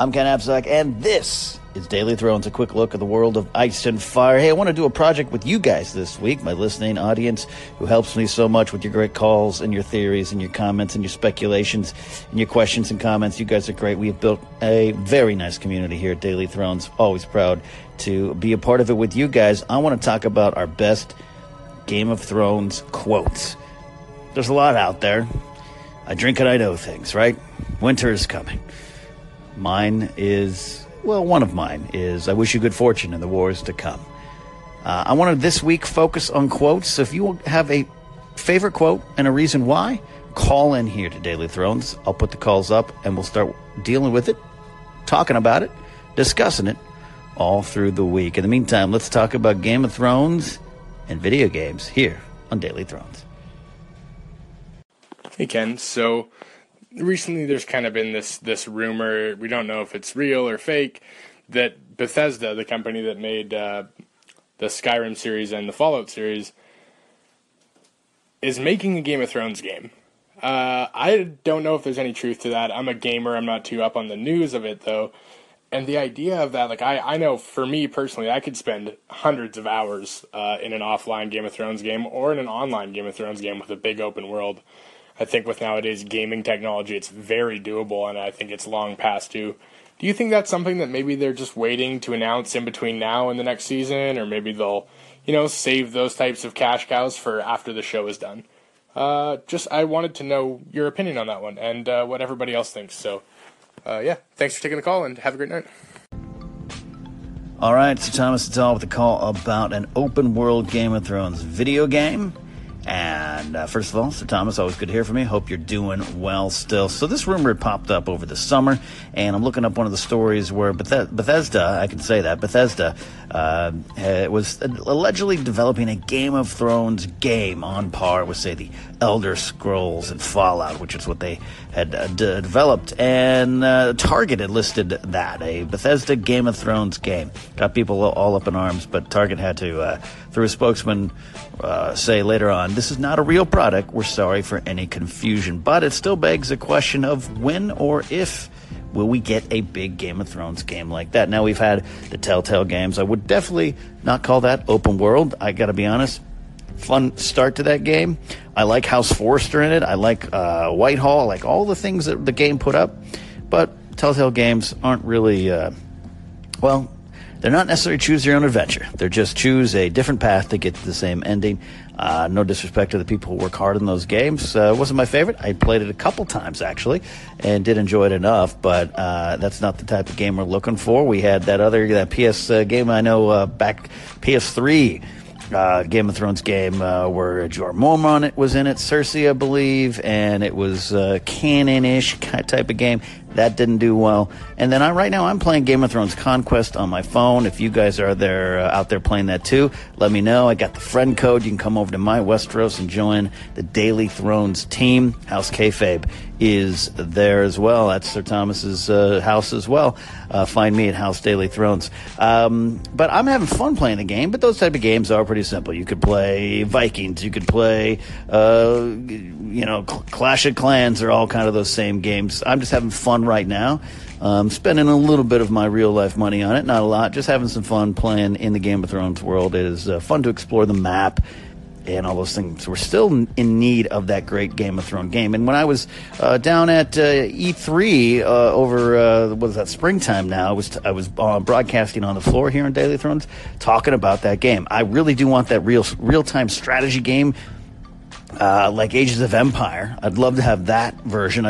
I'm Ken Abzak, and this is Daily Thrones, a quick look at the world of ice and fire. Hey, I want to do a project with you guys this week, my listening audience, who helps me so much with your great calls and your theories and your comments and your speculations and your questions and comments. You guys are great. We have built a very nice community here at Daily Thrones. Always proud to be a part of it with you guys. I want to talk about our best Game of Thrones quotes. There's a lot out there. I drink and I know things, right? Winter is coming. Mine is, well, one of mine is, I wish you good fortune in the wars to come. I want to this week focus on quotes. So if you have a favorite quote and a reason why, call in here to Daily Thrones. I'll put the calls up and we'll start dealing with it, talking about it, discussing it all through the week. In the meantime, let's talk about Game of Thrones and video games here on Daily Thrones. Hey, Ken. So recently, there's kind of been this rumor, we don't know if it's real or fake, that Bethesda, the company that made the Skyrim series and the Fallout series, is making a Game of Thrones game. I don't know if there's any truth to that. I'm a gamer, I'm not too up on the news of it, though. And the idea of that, like, I know for me personally, I could spend hundreds of hours in an offline Game of Thrones game or in an online Game of Thrones game with a big open world. I think with nowadays gaming technology, it's very doable, and I think it's long past due. Do you think that's something that maybe they're just waiting to announce in between now and the next season, or maybe they'll, save those types of cash cows for after the show is done? I wanted to know your opinion on that one and what everybody else thinks. So, thanks for taking the call, and have a great night. All right, so Thomas Tull with a call about an open-world Game of Thrones video game. And first of all, Sir Thomas, always good to hear from you. Hope you're doing well still. So this rumor popped up over the summer, and I'm looking up one of the stories where Bethesda was allegedly developing a Game of Thrones game on par with, say, the Elder Scrolls and Fallout, which is what they had developed. And Target listed that, a Bethesda Game of Thrones game. Got people all up in arms, but Target had to, through a spokesman, say later on, this is not a real product. We're sorry for any confusion. But it still begs the question of when or if will we get a big Game of Thrones game like that. Now, we've had the Telltale Games. I would definitely not call that open world. I got to be honest. Fun start to that game. I like House Forrester in it. I like Whitehall. I like all the things that the game put up. But Telltale Games aren't really, they're not necessarily choose your own adventure. They're just choose a different path to get to the same ending. No disrespect to the people who work hard in those games. It wasn't my favorite. I played it a couple times, actually, and did enjoy it enough, but that's not the type of game we're looking for. We had that PS game I know back, PS3 Game of Thrones game where Jor-Mormon was in it, Cersei, I believe, and it was canon-ish type of game. That didn't do well. And then right now I'm playing Game of Thrones Conquest on my phone. If you guys are out there playing that too, let me know. I got the friend code. You can come over to my Westeros and join the Daily Thrones team. House Kayfabe is there as well. That's Sir Thomas's house as well. Find me at House Daily Thrones. But I'm having fun playing the game, but those type of games are pretty simple. You could play Vikings. You could play, Clash of Clans are all kind of those same games. I'm just having fun right now. Spending a little bit of my real life money on it, not a lot, just having some fun playing in the Game of Thrones world. It is fun to explore the map and all those things. We're still in need of that great Game of Thrones game. And when I was down at E3 springtime now, I was broadcasting on the floor here in Daily Thrones, talking about that game. I really do want that real-time strategy game like Ages of Empire. I'd love to have that version.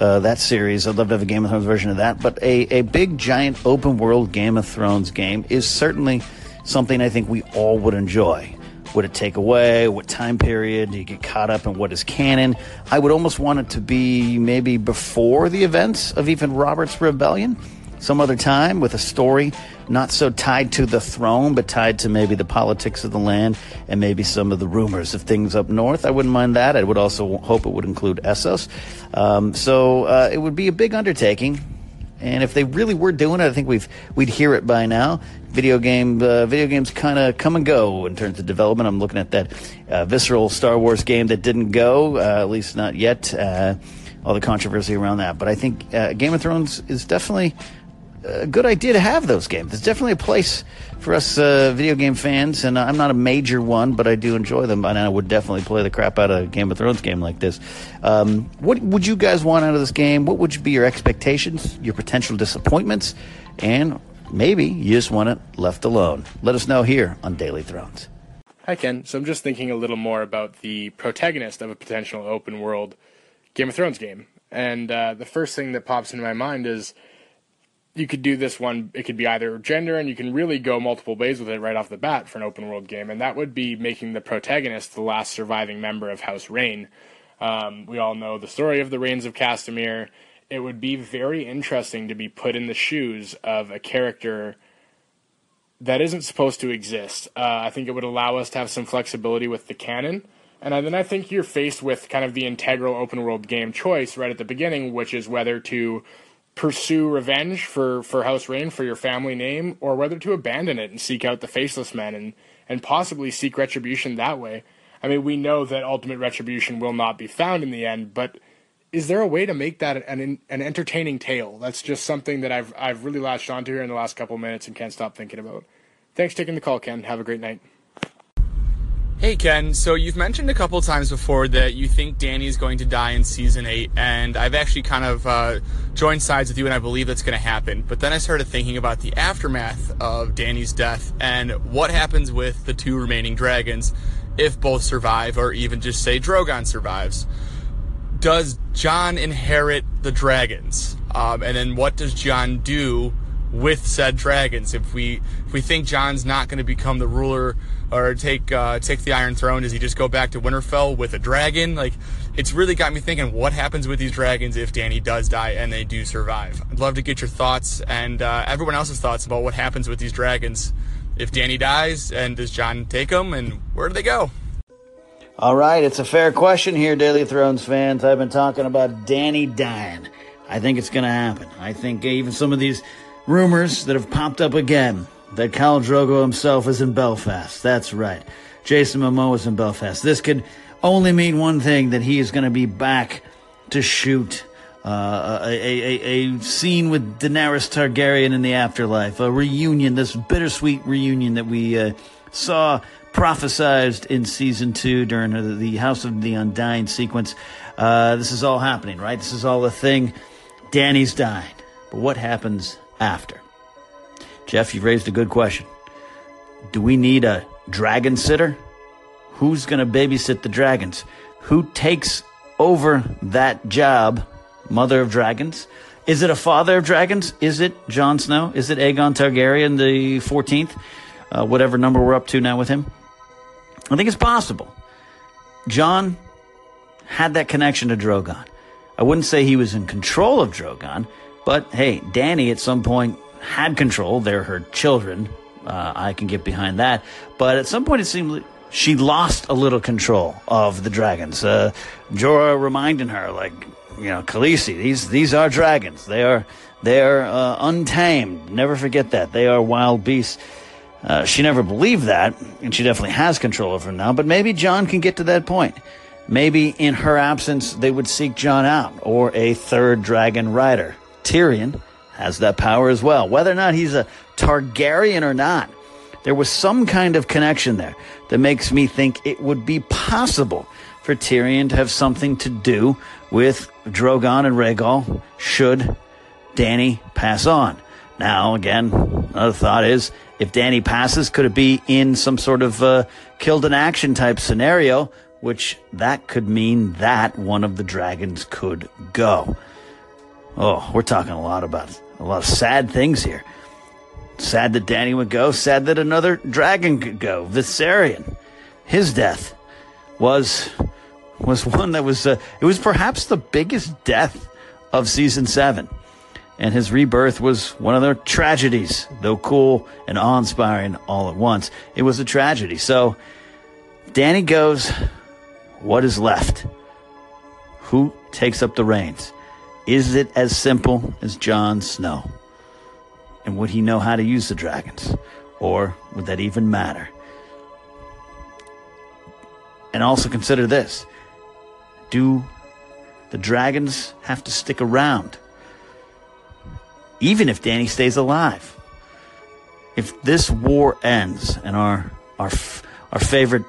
That series. I'd love to have a Game of Thrones version of that. But a big, giant, open-world Game of Thrones game is certainly something I think we all would enjoy. Would it take away? What time period? Do you get caught up in what is canon? I would almost want it to be maybe before the events of even Robert's Rebellion, some other time with a story not so tied to the throne, but tied to maybe the politics of the land and maybe some of the rumors of things up north. I wouldn't mind that. I would also hope it would include Essos. It would be a big undertaking. And if they really were doing it, I think we'd hear it by now. Video games kind of come and go in terms of development. I'm looking at that visceral Star Wars game that didn't go, at least not yet. All the controversy around that, but I think Game of Thrones is definitely a good idea to have those games. There's definitely a place for us video game fans, and I'm not a major one, but I do enjoy them, and I would definitely play the crap out of a Game of Thrones game like this. What would you guys want out of this game? What would be your expectations, your potential disappointments, and maybe you just want it left alone? Let us know here on Daily Thrones. Hi, Ken. So I'm just thinking a little more about the protagonist of a potential open world Game of Thrones game, and the first thing that pops into my mind is you could do this one, it could be either gender, and you can really go multiple ways with it right off the bat for an open world game, and that would be making the protagonist the last surviving member of House Rain. We all know the story of the Reigns of Castamere. It would be very interesting to be put in the shoes of a character that isn't supposed to exist. I think it would allow us to have some flexibility with the canon. And then I think you're faced with kind of the integral open-world game choice right at the beginning, which is whether to pursue revenge for House Rain, for your family name, or whether to abandon it and seek out the Faceless Men and possibly seek retribution that way. I mean, we know that ultimate retribution will not be found in the end, but is there a way to make that an entertaining tale? That's just something that I've really latched onto here in the last couple of minutes and can't stop thinking about. Thanks for taking the call, Ken. Have a great night. Hey Ken, so you've mentioned a couple times before that you think Danny is going to die in Season 8, and I've actually kind of joined sides with you, and I believe that's going to happen. But then I started thinking about the aftermath of Danny's death and what happens with the two remaining dragons if both survive, or even just say Drogon survives. Does Jon inherit the dragons? And then what does Jon do with said dragons? If we think Jon's not going to become the ruler or take the Iron Throne, does he just go back to Winterfell with a dragon? Like, it's really got me thinking what happens with these dragons if Danny does die and they do survive. I'd love to get your thoughts and everyone else's thoughts about what happens with these dragons if Danny dies, and does Jon take them, and where do they go? All right, it's a fair question here, Daily Thrones fans. I've been talking about Danny dying. I think it's going to happen. I think even some of these rumors that have popped up again that Khal Drogo himself is in Belfast. That's right. Jason Momoa is in Belfast. This could only mean one thing, that he is going to be back to shoot a scene with Daenerys Targaryen in the afterlife, a reunion, this bittersweet reunion that we saw prophesized in Season 2 during the House of the Undying sequence. This is all happening, right? This is all a thing. Danny's dying. But what happens after? Jeff, you've raised a good question. Do we need a dragon sitter? Who's going to babysit the dragons? Who takes over that job? Mother of dragons? Is it a father of dragons? Is it Jon Snow? Is it Aegon Targaryen the 14th? Whatever number we're up to now with him. I think it's possible. Jon had that connection to Drogon. I wouldn't say he was in control of Drogon, but hey, Danny at some point had control. They're her children. I can get behind that. But at some point, it seemed like she lost a little control of the dragons. Jorah reminding her, like, you know, Khaleesi, these are dragons. They are untamed. Never forget that. They are wild beasts. She never believed that, and she definitely has control of her now. But maybe Jon can get to that point. Maybe in her absence, they would seek Jon out, or a third dragon rider. Tyrion has that power as well. Whether or not he's a Targaryen or not, there was some kind of connection there that makes me think it would be possible for Tyrion to have something to do with Drogon and Rhaegal should Danny pass on. Now, again, another thought is, if Danny passes, could it be in some sort of killed in action type scenario, which that could mean that one of the dragons could go. Oh, we're talking a lot of sad things here. Sad that Danny would go. Sad that another dragon could go. Viserion. his death was one that was it was perhaps the biggest death of season 7, and his rebirth was one of their tragedies, though cool and awe-inspiring all at once. It was a tragedy. So Danny goes, what is left? Who takes up the reins? Is it as simple as Jon Snow? And would he know how to use the dragons? Or would that even matter? And also consider this. Do the dragons have to stick around? Even if Danny stays alive. If this war ends and our favorite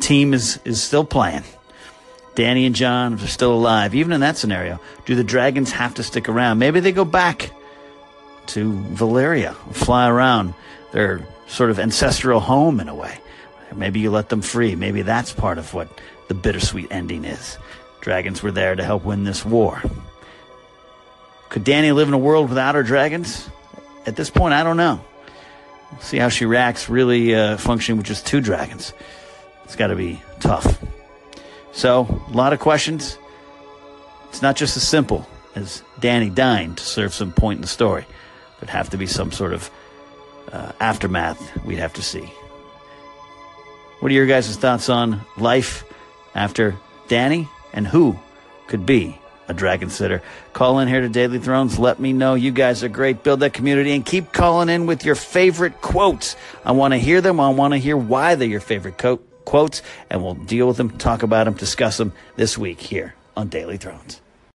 team is still playing, Danny and Jon are still alive, even in that scenario, do the dragons have to stick around? Maybe they go back to Valyria, fly around their sort of ancestral home in a way. Maybe you let them free. Maybe that's part of what the bittersweet ending is. Dragons were there to help win this war. Could Danny live in a world without her dragons? At this point, I don't know. We'll see how she reacts, really functioning with just 2 dragons. It's got to be tough. So, a lot of questions. It's not just as simple as Danny dying to serve some point in the story. There'd have to be some sort of aftermath we'd have to see. What are your guys' thoughts on life after Danny? And who could be a dragon sitter? Call in here to Daily Thrones. Let me know. You guys are great. Build that community and keep calling in with your favorite quotes. I want to hear them. I want to hear why they're your favorite quotes. And we'll deal with them, talk about them, discuss them this week here on Daily Thrones.